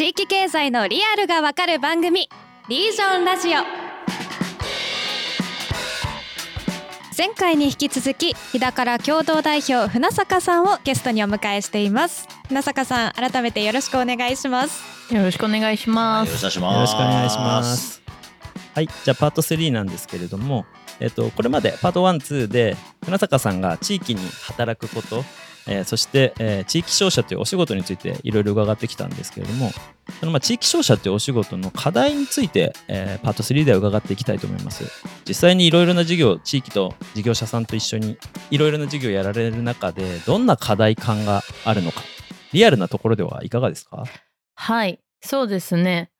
地域経済のリアルがわかる番組、リージョンラジオ。前回に引き続き、日高ら共同代表船坂さんをゲストにお迎えしています。船坂さん、改めてよろしくお願いします。よろしくお願いします。よろしくお願いします。はい、じゃあパート3なんですけれども、これまでパート1、2で船坂さんが地域に働くこと、そして、地域商社というお仕事についていろいろ伺ってきたんですけれども、その地域商社というお仕事の課題について、パート3で伺っていきたいと思います。実際にいろいろな事業、地域と事業者さんと一緒にいろいろな事業をやられる中で、どんな課題感があるのか、リアルなところではいかがですか？はい、そうですね。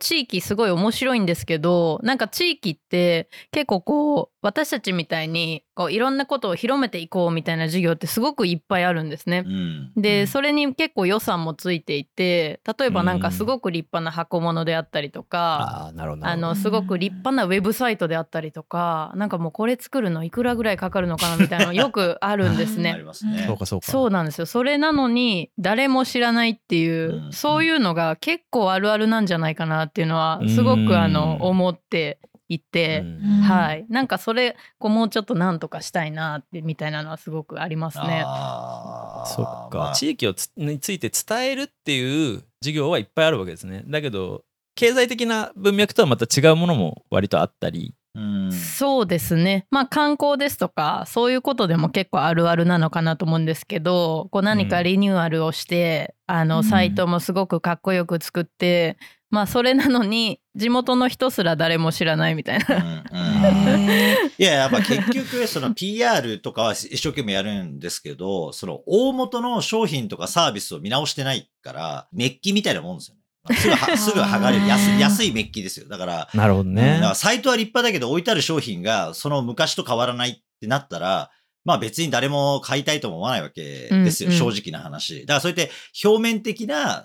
地域すごい面白いんですけど、なんか地域って結構私たちみたいにいろんなことを広めていこうみたいな事業ってすごくいっぱいあるんですね。で、それに結構予算もついていて、例えばなんかすごく立派な箱物であったりとか、すごく立派なウェブサイトであったりとか、なんかもうこれ作るのいくらぐらいかかるのかなみたいなのよくあるんですね。ありますね。そうかそうか。そうなんですよ。それなのに誰も知らないっていう、そういうのが結構あるあるなんじゃないかなっていうのはすごく思っていて、はい、なんかそれもうちょっとなんとかしたいなってみたいなのはすごくありますね。あ、そっか、まあ、地域について伝えるっていう事業はいっぱいあるわけですね。だけど経済的な文脈とはまた違うものも割とあったり。そうですね。まあ観光ですとかそういうことでも結構あるあるなのかなと思うんですけど、何かリニューアルをして、サイトもすごくかっこよく作って、まあそれなのに地元の人すら誰も知らないみたいな。やっぱ結局その PR とかは一生懸命やるんですけど、その大元の商品とかサービスを見直してないからメッキみたいなもんですよね。すぐ剥がれる安いメッキですよ。だから、なるほどね。だからサイトは立派だけど置いてある商品がその昔と変わらないってなったら、まあ別に誰も買いたいとも思わないわけですよ、正直な話。だからそうやって表面的な、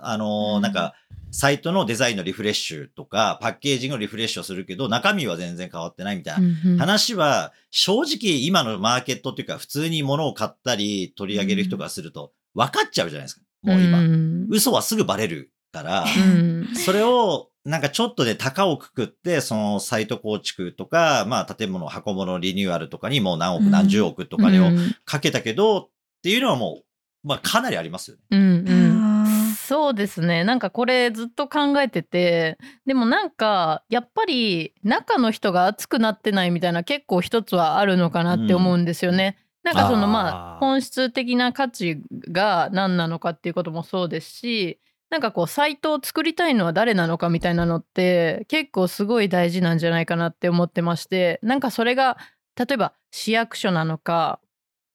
なんかサイトのデザインのリフレッシュとかパッケージングのリフレッシュをするけど中身は全然変わってないみたいな話は、正直今のマーケットっていうか普通に物を買ったり取り上げる人がすると分かっちゃうじゃないですか。もう今、嘘はすぐバレるから、それをなんかちょっとで高をくくって、そのサイト構築とか、まあ建物箱物リニューアルとかにもう何億何十億とかでをかけたけど、っていうのはもうまあかなりありますよね。そうですね。なんかこれずっと考えてて、でもなんかやっぱり中の人が熱くなってないみたいな、結構一つはあるのかなって思うんですよね。なんかそのまあ本質的な価値が何なのかっていうこともそうですし、なんかサイトを作りたいのは誰なのかみたいなのって結構すごい大事なんじゃないかなって思ってまして、なんかそれが例えば市役所なのか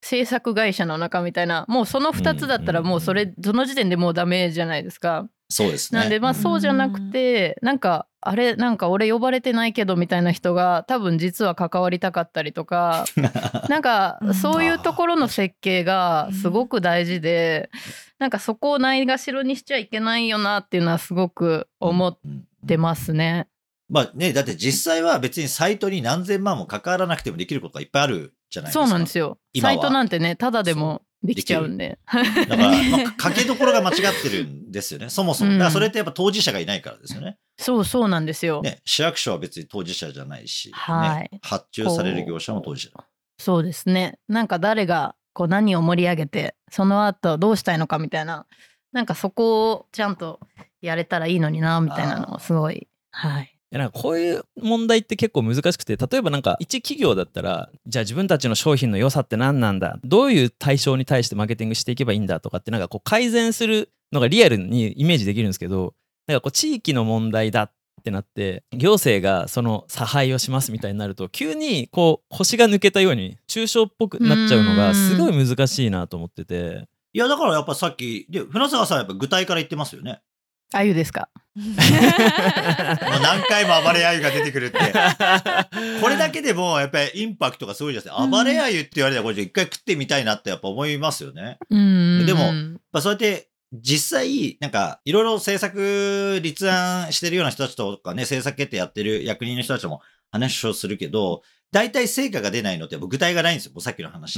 制作会社なのかみたいな、もうその2つだったらもうその時点でもうダメじゃないですか。そうですね。なんでまあそうじゃなくて、なんかあれ、なんか俺呼ばれてないけどみたいな人が多分実は関わりたかったりとかなんかそういうところの設計がすごく大事で、なんかそこをないがしろにしちゃいけないよなっていうのはすごく思ってますね。まあね、だって実際は別にサイトに何千万も関わらなくてもできることがいっぱいあるじゃないですか。そうなんですよ。サイトなんてね、ただでもできちゃうんで。だから、かけどころが間違ってるんですよね、そもそも。だからそれってやっぱ当事者がいないからですよね。そうなんですよ、ね。市役所は別に当事者じゃないし、はい、ね、発注される業者も当事者だ。そうですね。なんか誰が何を盛り上げて、その後どうしたいのかみたいな、なんかそこをちゃんとやれたらいいのになみたいなのをすごい、はい。なんかこういう問題って結構難しくて、例えばなんか一企業だったら、じゃあ自分たちの商品の良さって何なんだ、どういう対象に対してマーケティングしていけばいいんだとかって、なんか改善するのがリアルにイメージできるんですけど、なんか地域の問題だってなって行政がその差配をしますみたいになると、急に腰が抜けたように抽象っぽくなっちゃうのがすごい難しいなと思ってて。いや、だからやっぱさっきで船坂さんやっぱ具体から言ってますよね。あゆですか。もう何回も暴れあゆが出てくるってこれだけでもやっぱりインパクトがすごいじゃないですか。暴れあゆって言われたらこれ一回食ってみたいなってやっぱ思いますよね。でも、まあ、そうやって実際なんかいろいろ政策立案してるような人たちとかね、政策決定やってる役人の人たちとも話をするけど、大体成果が出ないのって具体がないんですよ。もうさっきの話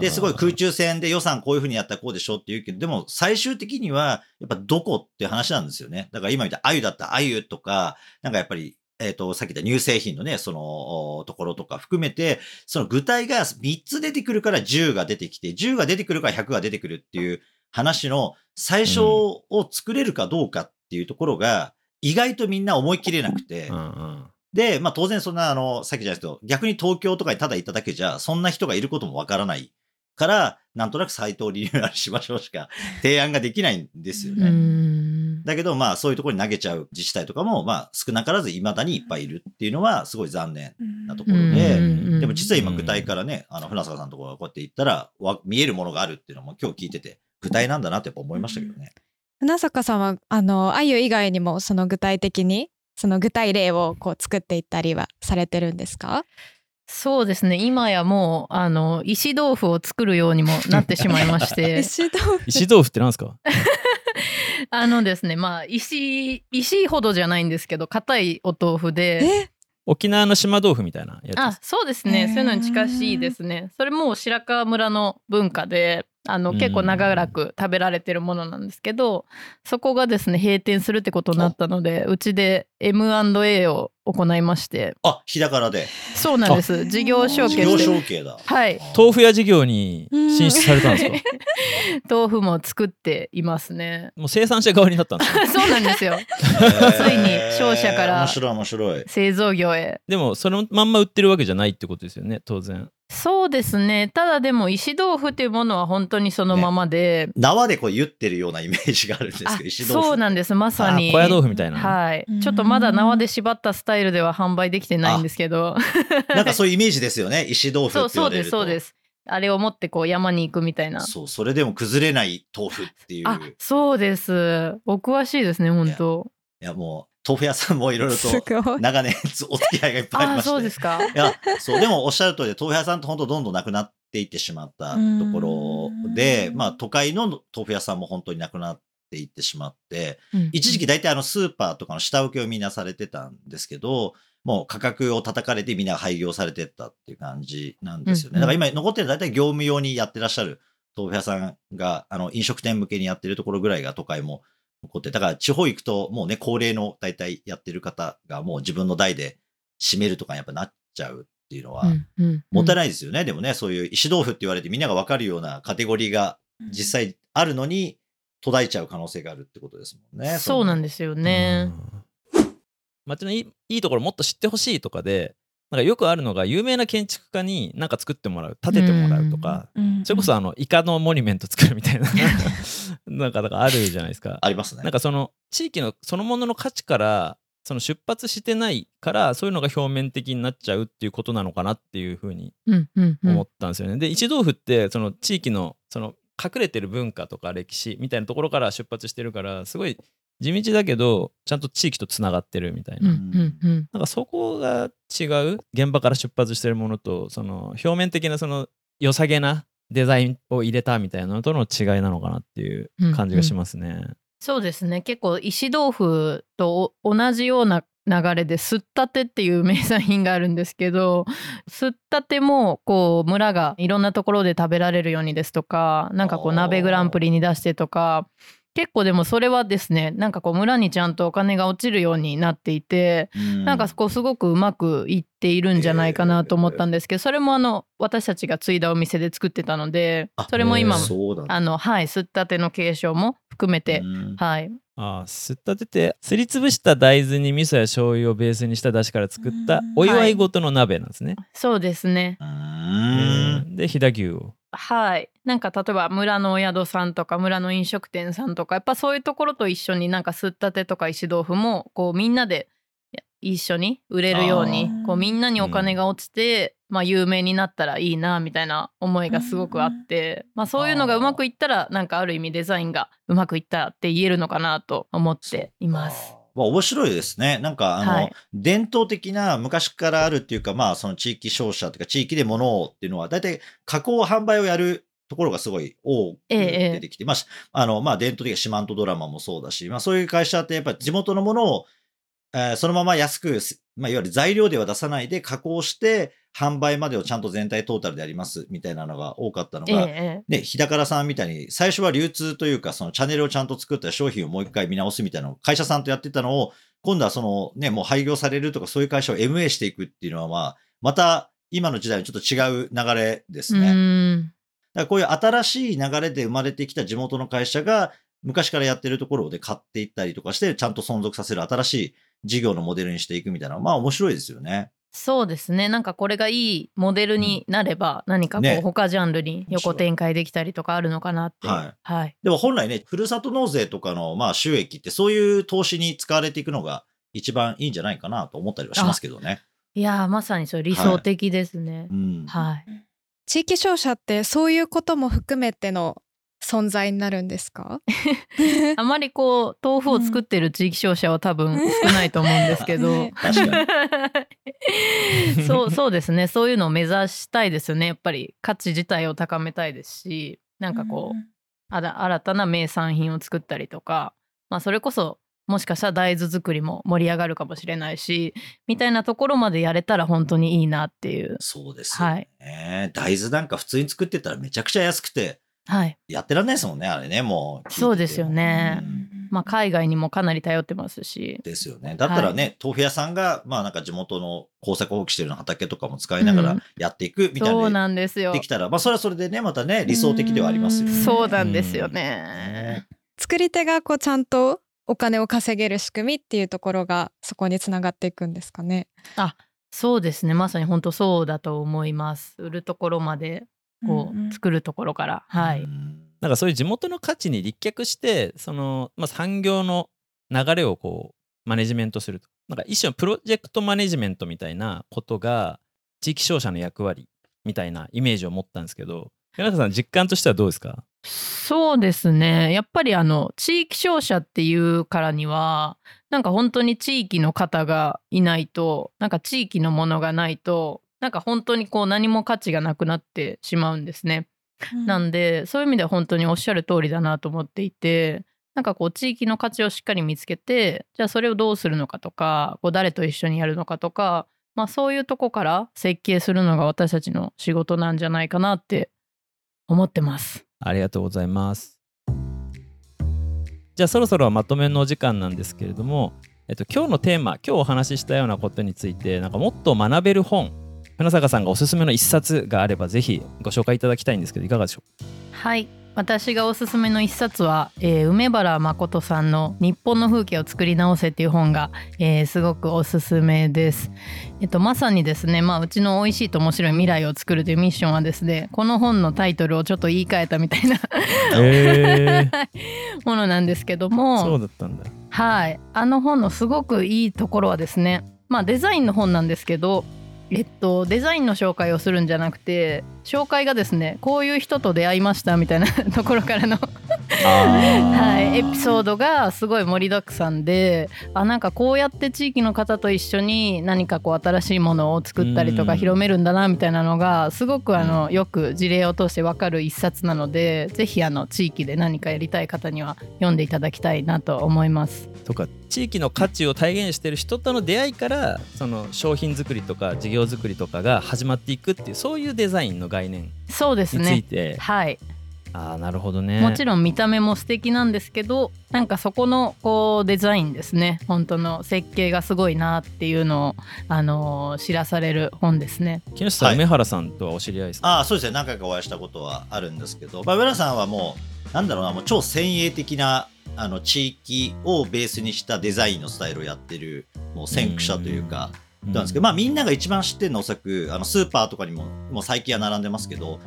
で、すごい空中戦で予算こういう風にやったらこうでしょって言うけど、でも最終的にはやっぱどこって話なんですよね。だから今見た鮎だったら鮎とか、なんかやっぱりさっき言った乳製品のね、そのところとか含めて、その具体が3つ出てくるから10が出てきて、10が出てくるから100が出てくるっていう話の最初を作れるかどうかっていうところが意外とみんな思い切れなくて、で、まあ当然そんなさっきじゃないですけど、逆に東京とかにただ行っただけじゃ、そんな人がいることもわからないから、なんとなくサイトをリニューアルしましょうしか提案ができないんですよね。だけどまあそういうところに投げちゃう自治体とかも、まあ少なからず未だにいっぱいいるっていうのはすごい残念なところで、でも実は今具体からね、船坂さんのところがこうやって行ったら、見えるものがあるっていうのも今日聞いてて、具体なんだなってやっぱ思いましたけどね。船坂さんは、あゆ以外にもその具体的に、その具体例をこう作っていったりはされてるんですか？そうですね、今やもう石豆腐を作るようにもなってしまいまして石豆腐って何ですか？ですね、まあ石ほどじゃないんですけど硬いお豆腐で、沖縄の島豆腐みたいなやつ。あ、そうですね、そういうのに近しいですね。それも白川村の文化で結構長らく食べられてるものなんですけど、そこがですね閉店するってことになったので、うちで M&A を行いまして。あ、日高で。そうなんです、事業承継で。事業承継だ、はい、豆腐屋事業に進出されたんですか？豆腐も作っていますね。もう生産者側になったんですか？そうなんですよ、ついに商社から製造業へ。でもそのまんま売ってるわけじゃないってことですよね、当然。そうですね、ただでも石豆腐というものは本当にそのままで、ね、縄でこう言ってるようなイメージがあるんですけど、石豆腐。そうなんです、まさに小屋豆腐みたいな、はい、ちょっとまだ縄で縛ったスタイルでは販売できてないんですけどなんかそういうイメージですよね、石豆腐って言われると。そうです、そうです。あれを持ってこう山に行くみたいな。そう、それでも崩れない豆腐っていう。あ、そうです、お詳しいですね、本当。いやもう豆腐屋さんもいろいろと長年お付き合いがいっぱいありまして。あ、そうですか。いや、そう、でもおっしゃる通りで、豆腐屋さんって本当どんどんなくなっていってしまったところで、まあ都会の豆腐屋さんも本当になくなっていってしまって、うん、一時期大体スーパーとかの下請けをみんなされてたんですけど、もう価格を叩かれてみんな廃業されてったっていう感じなんですよね、うん、だから今残ってる大体業務用にやってらっしゃる豆腐屋さんが飲食店向けにやってるところぐらいが都会も残って、だから地方行くともうね、高齢の大体やってる方がもう自分の代で閉めるとかやっぱなっちゃうっていうのはもったいないですよね、うんうんうん、でもね、そういう石豆腐って言われてみんなが分かるようなカテゴリーが実際あるのに途絶えちゃう可能性があるってことですもんね、うん、そうなんですよね、うん。街のいいところもっと知ってほしいとかで、なんかよくあるのが、有名な建築家に何か作ってもらう、建ててもらうとか、それこそイカのモニュメント作るみたいななんかあるじゃないですか。ありますね。なんかその地域のそのものの価値からその出発してないから、そういうのが表面的になっちゃうっていうことなのかなっていうふうに思ったんですよね。で、石豆腐ってその地域のその隠れてる文化とか歴史みたいなところから出発してるから、すごい地道だけどちゃんと地域とつながってるみたいな、なんかそこが違う、現場から出発してるものと、その表面的なその良さげなデザインを入れたみたいなのとの違いなのかなっていう感じがしますね、うんうん、そうですね。結構石豆腐と同じような流れですったてっていう名産品があるんですけど、すったてもこう村がいろんなところで食べられるようにですとか、なんかこう鍋グランプリに出してとか、結構でもそれはですね、なんかこう村にちゃんとお金が落ちるようになっていて、なんかこうすごくうまくいっているんじゃないかなと思ったんですけど、それも私たちが継いだお店で作ってたので、それも今はい、すったての継承も含めて、はい。あ、すったててすりつぶした大豆に味噌や醤油をベースにした出汁から作ったお祝いごとの鍋なんですね、はい、そうですね。で、飛騨牛を、はい、なんか例えば村のお宿さんとか村の飲食店さんとか、やっぱそういうところと一緒に、なんかすったてとか石豆腐もこうみんなで一緒に売れるように、こうみんなにお金が落ちて、まあ有名になったらいいなみたいな思いがすごくあって、まあそういうのがうまくいったら、なんかある意味デザインがうまくいったって言えるのかなと思っています。面白いですね。なんかはい、伝統的な昔からあるっていうか、まあその地域商社というか地域で物をっていうのは、大体加工販売をやるところがすごい多く出てきて、まあまあ伝統的な四万十ドラマもそうだし、まあそういう会社ってやっぱ地元のものをそのまま安く、まあ、いわゆる材料では出さないで加工して販売までをちゃんと全体トータルでやりますみたいなのが多かったのが、ね、日高さんみたいに最初は流通というかそのチャンネルをちゃんと作った商品をもう一回見直すみたいなのを会社さんとやってたのを、今度はそのねもう廃業されるとかそういう会社を MA していくっていうのは、まあまた今の時代はちょっと違う流れですね。だからこういう新しい流れで生まれてきた地元の会社が昔からやってるところで買っていったりとかしてちゃんと存続させる新しい事業のモデルにしていくみたいな、まあ面白いですよね。そうですね、なんかこれがいいモデルになれば、うん、何かこう他ジャンルに横展開できたりとかあるのかなって、はいはい、でも本来ねふるさと納税とかのまあ収益ってそういう投資に使われていくのが一番いいんじゃないかなと思ったりはしますけどね。いやまさにそれ理想的ですね、はいうんはい、地域商社ってそういうことも含めての存在になるんですか？あまりこう豆腐を作ってる地域商社は多分少ないと思うんですけど、うん、確かにそうですね、そういうのを目指したいですよね。やっぱり価値自体を高めたいですし、なんかこう、うん、新たな名産品を作ったりとか、まあ、それこそもしかしたら大豆作りも盛り上がるかもしれないしみたいなところまでやれたら本当にいいなっていう。そうですよね、はい、大豆なんか普通に作ってたらめちゃくちゃ安くて、はい、やってらんないですもんねあれね。もうそうですよね、うんまあ、海外にもかなり頼ってますしですよね。だったらね、はい、豆腐屋さんが、まあ、なんか地元の耕作放棄してるような畑とかも使いながらやっていくみたいな、うん、そうなんですよ。できたら、まあ、それはそれでねまたね理想的ではありますよね。そうなんですよね、うん、作り手がこうちゃんとお金を稼げる仕組みっていうところがそこにつながっていくんですかね。あ、そうですね、まさに本当そうだと思います。売るところまでこう作るところから、うんはい、なんかそういう地元の価値に立脚してその、まあ、産業の流れをこうマネジメントすると、なんか一種のプロジェクトマネジメントみたいなことが地域商社の役割みたいなイメージを持ったんですけど、柳田さん実感としてはどうですか？そうですね、やっぱり地域商社っていうからにはなんか本当に地域の方がいないと、なんか地域のものがないとなんか本当にこう何も価値がなくなってしまうんですね、うん、なんでそういう意味では本当におっしゃる通りだなと思っていて、なんかこう地域の価値をしっかり見つけて、じゃあそれをどうするのかとか、こう誰と一緒にやるのかとか、まあ、そういうとこから設計するのが私たちの仕事なんじゃないかなって思ってます。ありがとうございます。じゃあそろそろまとめのお時間なんですけれども、今日のテーマ、今日お話ししたようなことについてなんかもっと学べる本、船坂さんがおすすめの一冊があればぜひご紹介いただきたいんですけどいかがでしょう？はい、私がおすすめの一冊は、梅原誠さんの日本の風景を作り直せっていう本が、すごくおすすめです、まさにですね、まあ、うちのおいしいと面白い未来を作るというミッションはですね、この本のタイトルをちょっと言い換えたみたいなものなんですけども。そうだったんだ。はい、本のすごくいいところはですね、まあ、デザインの本なんですけど、デザインの紹介をするんじゃなくて、紹介がですね、こういう人と出会いましたみたいなところからのはい、エピソードがすごい盛りだくさんで、あ、なんかこうやって地域の方と一緒に何かこう新しいものを作ったりとか広めるんだなみたいなのがすごくよく事例を通して分かる一冊なので、ぜひ地域で何かやりたい方には読んでいただきたいなと思います。とか地域の価値を体現している人との出会いからその商品作りとか事業作りとかが始まっていくっていう、そういうデザインの概念について。そうですね、はい、あ、なるほどね。もちろん見た目も素敵なんですけど、なんかそこのこうデザインですね、本当の設計がすごいなっていうのを、知らされる本ですね。木下さん、はい、梅原さんとはお知り合いですか？あ、そうですね、何回かお会いしたことはあるんですけど、まあ、梅原さんはもうなんだろうな、もう超先鋭的な地域をベースにしたデザインのスタイルをやってるもう先駆者というかなんですけど、まあ、みんなが一番知ってるのおそらくスーパーとかにももう最近は並んでますけど、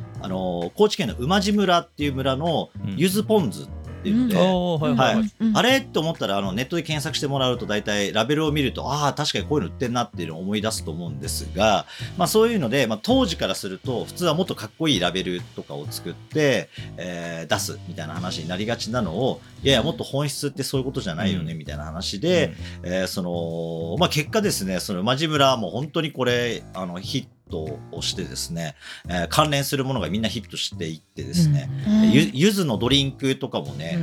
高知県の馬路村っていう村のゆずポン酢っていうので、あれと思ったらネットで検索してもらうと大体ラベルを見ると、ああ確かにこういうの売ってんなっていうのを思い出すと思うんですが、まあ、そういうので、まあ、当時からすると普通はもっとかっこいいラベルとかを作って、出すみたいな話になりがちなのを、いやいやもっと本質ってそういうことじゃないよねみたいな話で、まあ、結果ですね、その馬路村はもう本当にこれヒットをしてですね、関連するものがみんなヒットしていってですね、柚子のドリンクとかもね、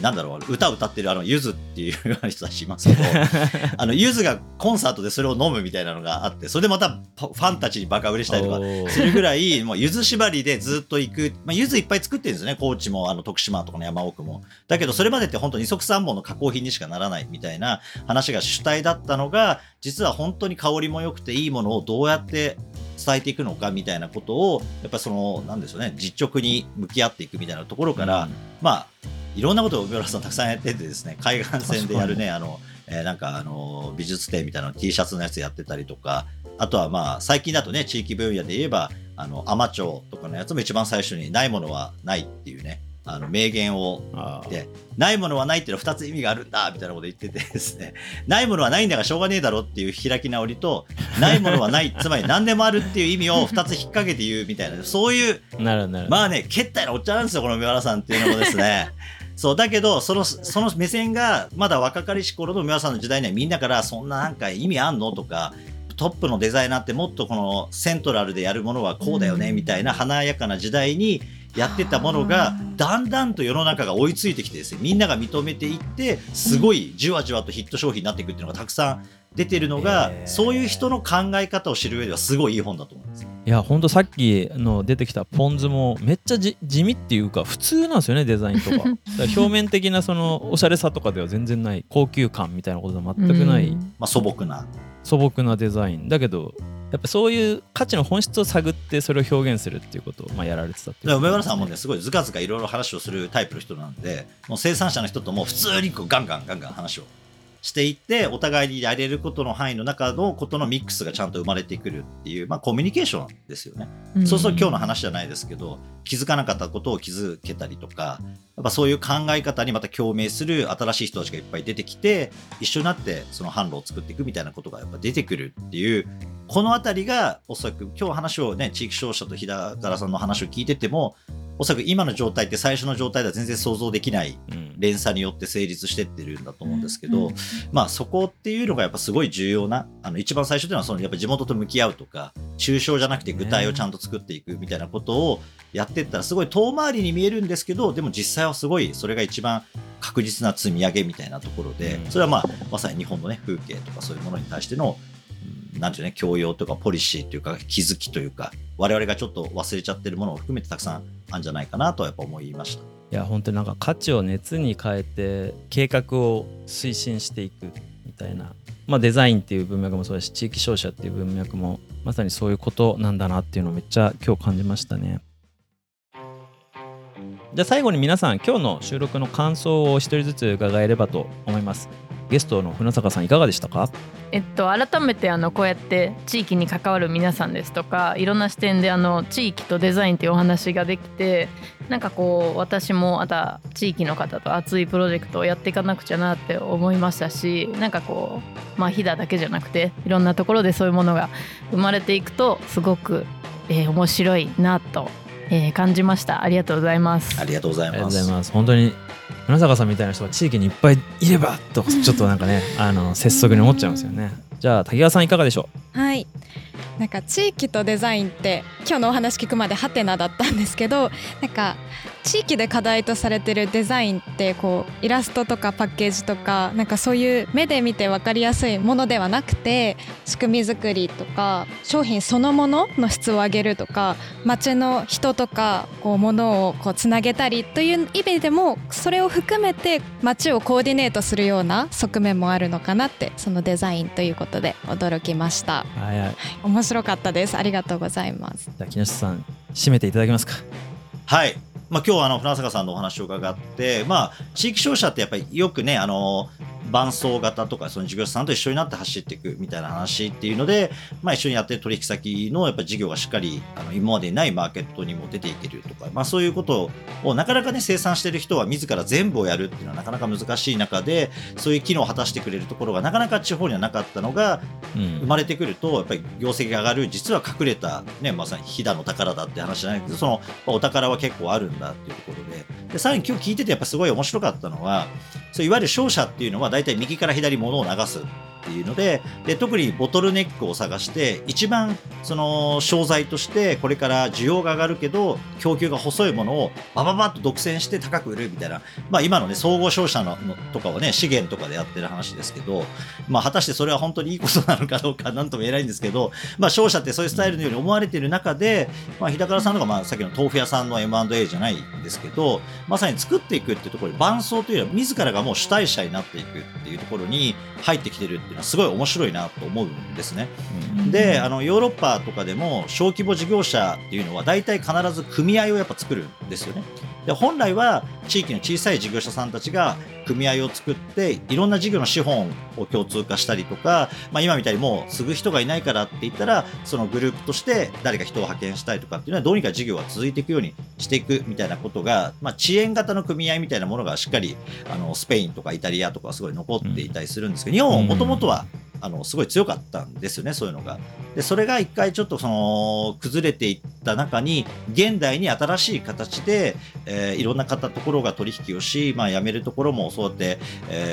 なんだろう、歌を歌ってるゆずっていう人たちいますけどゆずがコンサートでそれを飲むみたいなのがあって、それでまたファンたちにバカ売れしたりとかするぐらいもうゆず縛りでずっと行く、ゆずいっぱい作ってるんですよね、高知も徳島とかの山奥も。だけどそれまでって本当二足三本の加工品にしかならないみたいな話が主体だったのが、実は本当に香りも良くていいものをどうやって伝えていくのかみたいなことを、やっぱそのなんでしょうね、実直に向き合っていくみたいなところから、いろんなことを梅原さんたくさんやっててですね、海岸線でやるねなんか美術展みたいなの T シャツのやつやってたりとか、あとは最近だとね、地域分野で言えば海士町とかのやつも一番最初にないものはないっていうね名言をで、ないものはないっていうのは2つ意味があるんだみたいなこと言っててですね、ないものはないんだがしょうがねえだろっていう開き直りと、ないものはないつまり何でもあるっていう意味を2つ引っ掛けて言うみたいな、そういうけったいなおっちゃんなんですよこの梅原さんっていうのもですねそうだけどその目線がまだ若かりし頃の梅原さんの時代には、みんなからそんななんか意味あんのとか、トップのデザイナーってもっとこのセントラルでやるものはこうだよねみたいな華やかな時代にやってたものが、だんだんと世の中が追いついてきてですね、みんなが認めていって、すごいじわじわとヒット商品になっていくっていうのがたくさん出てるのが、そういう人の考え方を知る上ではすごいいい本だと思います。いや本当さっきの出てきたポン酢もめっちゃ地味っていうか普通なんですよね、デザインとか。だから表面的なそのおしゃれさとかでは全然ない高級感みたいなことは全くない、素朴なデザインだけど、やっぱそういう価値の本質を探ってそれを表現するっていうことをやられてたっていう、ね。梅原さんもねすごいずかずかいろいろ話をするタイプの人なんで、もう生産者の人とも普通にこうガンガン話をしていって、お互いにやれることの範囲の中のことのミックスがちゃんと生まれてくるっていう、コミュニケーションですよね、うんうん、そうすると今日の話じゃないですけど、気づかなかったことを気づけたりとか、やっぱそういう考え方にまた共鳴する新しい人たちがいっぱい出てきて、一緒になってその販路を作っていくみたいなことがやっぱ出てくるっていう、このあたりがおそらく今日話をね、地域商社と日高さんの話を聞いてても、おそらく今の状態って最初の状態では全然想像できない連鎖によって成立してってるんだと思うんですけど、そこっていうのがやっぱすごい重要な、一番最初というのはそのやっぱ地元と向き合うとか、抽象じゃなくて具体をちゃんと作っていくみたいなことをやっていったら、すごい遠回りに見えるんですけど、でも実際はすごいそれが一番確実な積み上げみたいなところで、それはまさに日本のね、風景とかそういうものに対してのなんていうね、教養とかポリシーというか気づきというか、我々がちょっと忘れちゃってるものを含めてたくさんあるんじゃないかなとはやっぱ思いました。いや本当になんか価値を熱に変えて計画を推進していくみたいな、デザインっていう文脈もそうだし、地域商社っていう文脈もまさにそういうことなんだなっていうのをめっちゃ今日感じましたね。じゃあ最後に皆さん、今日の収録の感想を一人ずつ伺えればと思います。ゲストの船坂さんいかがでしたか？改めてこうやって地域に関わる皆さんですとか、いろんな視点で地域とデザインっていうお話ができて、なんかこう私もまた地域の方と熱いプロジェクトをやっていかなくちゃなって思いましたし、なんかこう飛騨だけじゃなくていろんなところでそういうものが生まれていくとすごく、面白いなと、感じました。ありがとうございます。ありがとうございます。本当に船坂さんみたいな人が地域にいっぱいいればと、ちょっとなんかね拙速に思っちゃうんですよね。じゃあ瀧川さんいかがでしょう？はい、なんか地域とデザインって今日のお話聞くまでハテナだったんですけど、なんか地域で課題とされてるデザインってこうイラストとかパッケージとか、なんかそういう目で見て分かりやすいものではなくて、仕組み作りとか商品そのものの質を上げるとか、街の人とかこう物をこうつなげたりという意味でも、それを含めて街をコーディネートするような側面もあるのかなって、そのデザインということで驚きました。面白かったです。ありがとうございます。じゃあ木下さん締めていただけますか？はい、今日は船坂さんのお話を伺って、地域商社ってやっぱりよくね伴走型とかその事業者さんと一緒になって走っていくみたいな話っていうので、一緒にやってる取引先のやっぱ事業がしっかり今までにないマーケットにも出ていけるとか、そういうことをなかなかね生産してる人は自ら全部をやるっていうのはなかなか難しい中で、そういう機能を果たしてくれるところがなかなか地方にはなかったのが生まれてくると、やっぱり業績が上がる、実は隠れたね、まさに飛騨の宝だって話じゃないけど、そのお宝は結構あるんだっていうところで、さらに今日聞いててやっぱすごい面白かったのは、そういわゆる商社っていうのは大体右から左物を流すってっていうの で特にボトルネックを探して一番その商材としてこれから需要が上がるけど供給が細いものをバババッと独占して高く売るみたいな、まあ、今のね総合商社のとかはね資源とかでやってる話ですけど、まあ、果たしてそれは本当にいいことなのかどうかなんとも言えないんですけど、まあ、商社ってそういうスタイルのように思われている中で、まあ、日高さんとかまあさっきの豆腐屋さんの M&A じゃないんですけどまさに作っていくっていうところで伴走というよりは自らがもう主体者になっていくっていうところに入ってきてるっていうのはすごい面白いなと思うんですね、うん、でヨーロッパとかでも小規模事業者っていうのは大体必ず組合をやっぱ作るんですよね。で本来は地域の小さい事業者さんたちが組合を作っていろんな事業の資本を共通化したりとか、まあ、今みたいにもう継ぐ人がいないからって言ったらそのグループとして誰か人を派遣したりとかっていうのはどうにか事業は続いていくようにしていくみたいなことが、まあ、遅延型の組合みたいなものがしっかりスペインとかイタリアとかすごい残っていたりするんですけど、日本はもともとはすごい強かったんですよねそういうのが。でそれが一回ちょっとその崩れていった中に現代に新しい形で、いろんなところが取引をし、まあ、辞めるところもそうやって、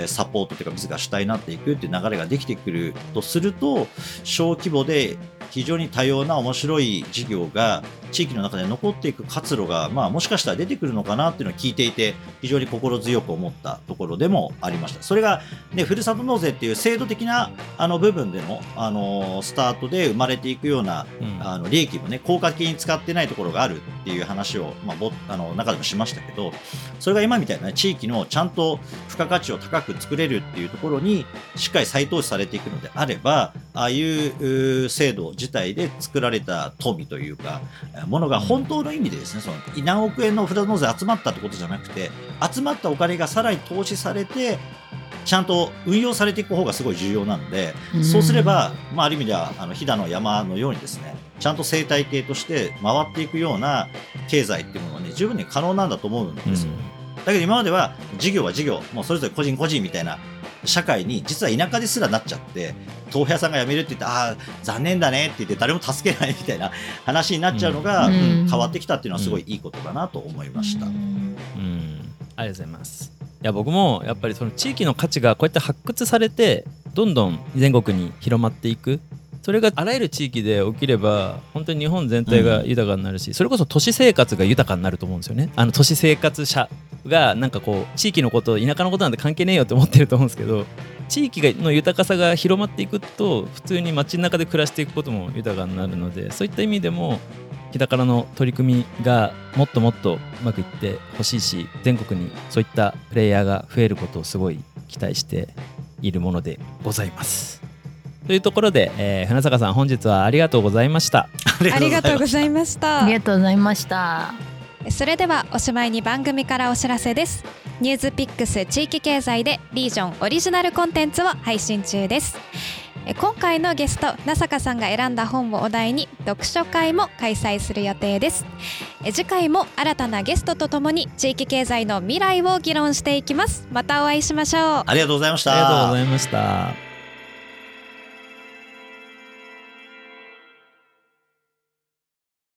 サポートというか自ら主体になっていくっていう流れができてくるとすると小規模で非常に多様な面白い事業が地域の中で残っていく活路が、まあ、もしかしたら出てくるのかなっていうのを聞いていて非常に心強く思ったところでもありました。それが、ね、ふるさと納税っていう制度的な部分での、スタートで生まれていくような、うん、利益もね効果的に使ってないところがあるっていう話を、まあ、中でもしましたけどそれが今みたいな、ね、地域のちゃんと付加価値を高く作れるっていうところにしっかり再投資されていくのであればああいう制度自体で作られた富というかものが本当の意味でですねその何億円のふるさと納税集まったってことじゃなくて集まったお金がさらに投資されてちゃんと運用されていく方がすごい重要なので、そうすれば、まあ、ある意味では飛騨の山のようにですねちゃんと生態系として回っていくような経済っていうものはね十分に可能なんだと思うんですよ、うん、だけど今までは事業は事業もうそれぞれ個人個人みたいな社会に実は田舎ですらなっちゃって豆腐屋さんが辞めるって言ってああ残念だねって言って誰も助けないみたいな話になっちゃうのが、うん、変わってきたっていうのはすごいいいことだなと思いました、うん、ありがとうございます。いや僕もやっぱりその地域の価値がこうやって発掘されてどんどん全国に広まっていくそれがあらゆる地域で起きれば本当に日本全体が豊かになるし、うん、それこそ都市生活が豊かになると思うんですよね。都市生活者がなんかこう地域のこと田舎のことなんて関係ねえよって思ってると思うんですけど地域の豊かさが広まっていくと普通に街の中で暮らしていくことも豊かになるのでそういった意味でも日高の取り組みがもっともっとうまくいってほしいし全国にそういったプレイヤーが増えることをすごい期待しているものでございますというところで、船坂さん本日はありがとうございました。ありがとうございました。ありがとうございました。それではおしまいに番組からお知らせです。ニューズピックス地域経済でリージョンオリジナルコンテンツを配信中です。今回のゲスト船坂さんが選んだ本をお題に読書会も開催する予定です。次回も新たなゲストとともに地域経済の未来を議論していきます。またお会いしましょう。ありがとうございました。ありがとうございました。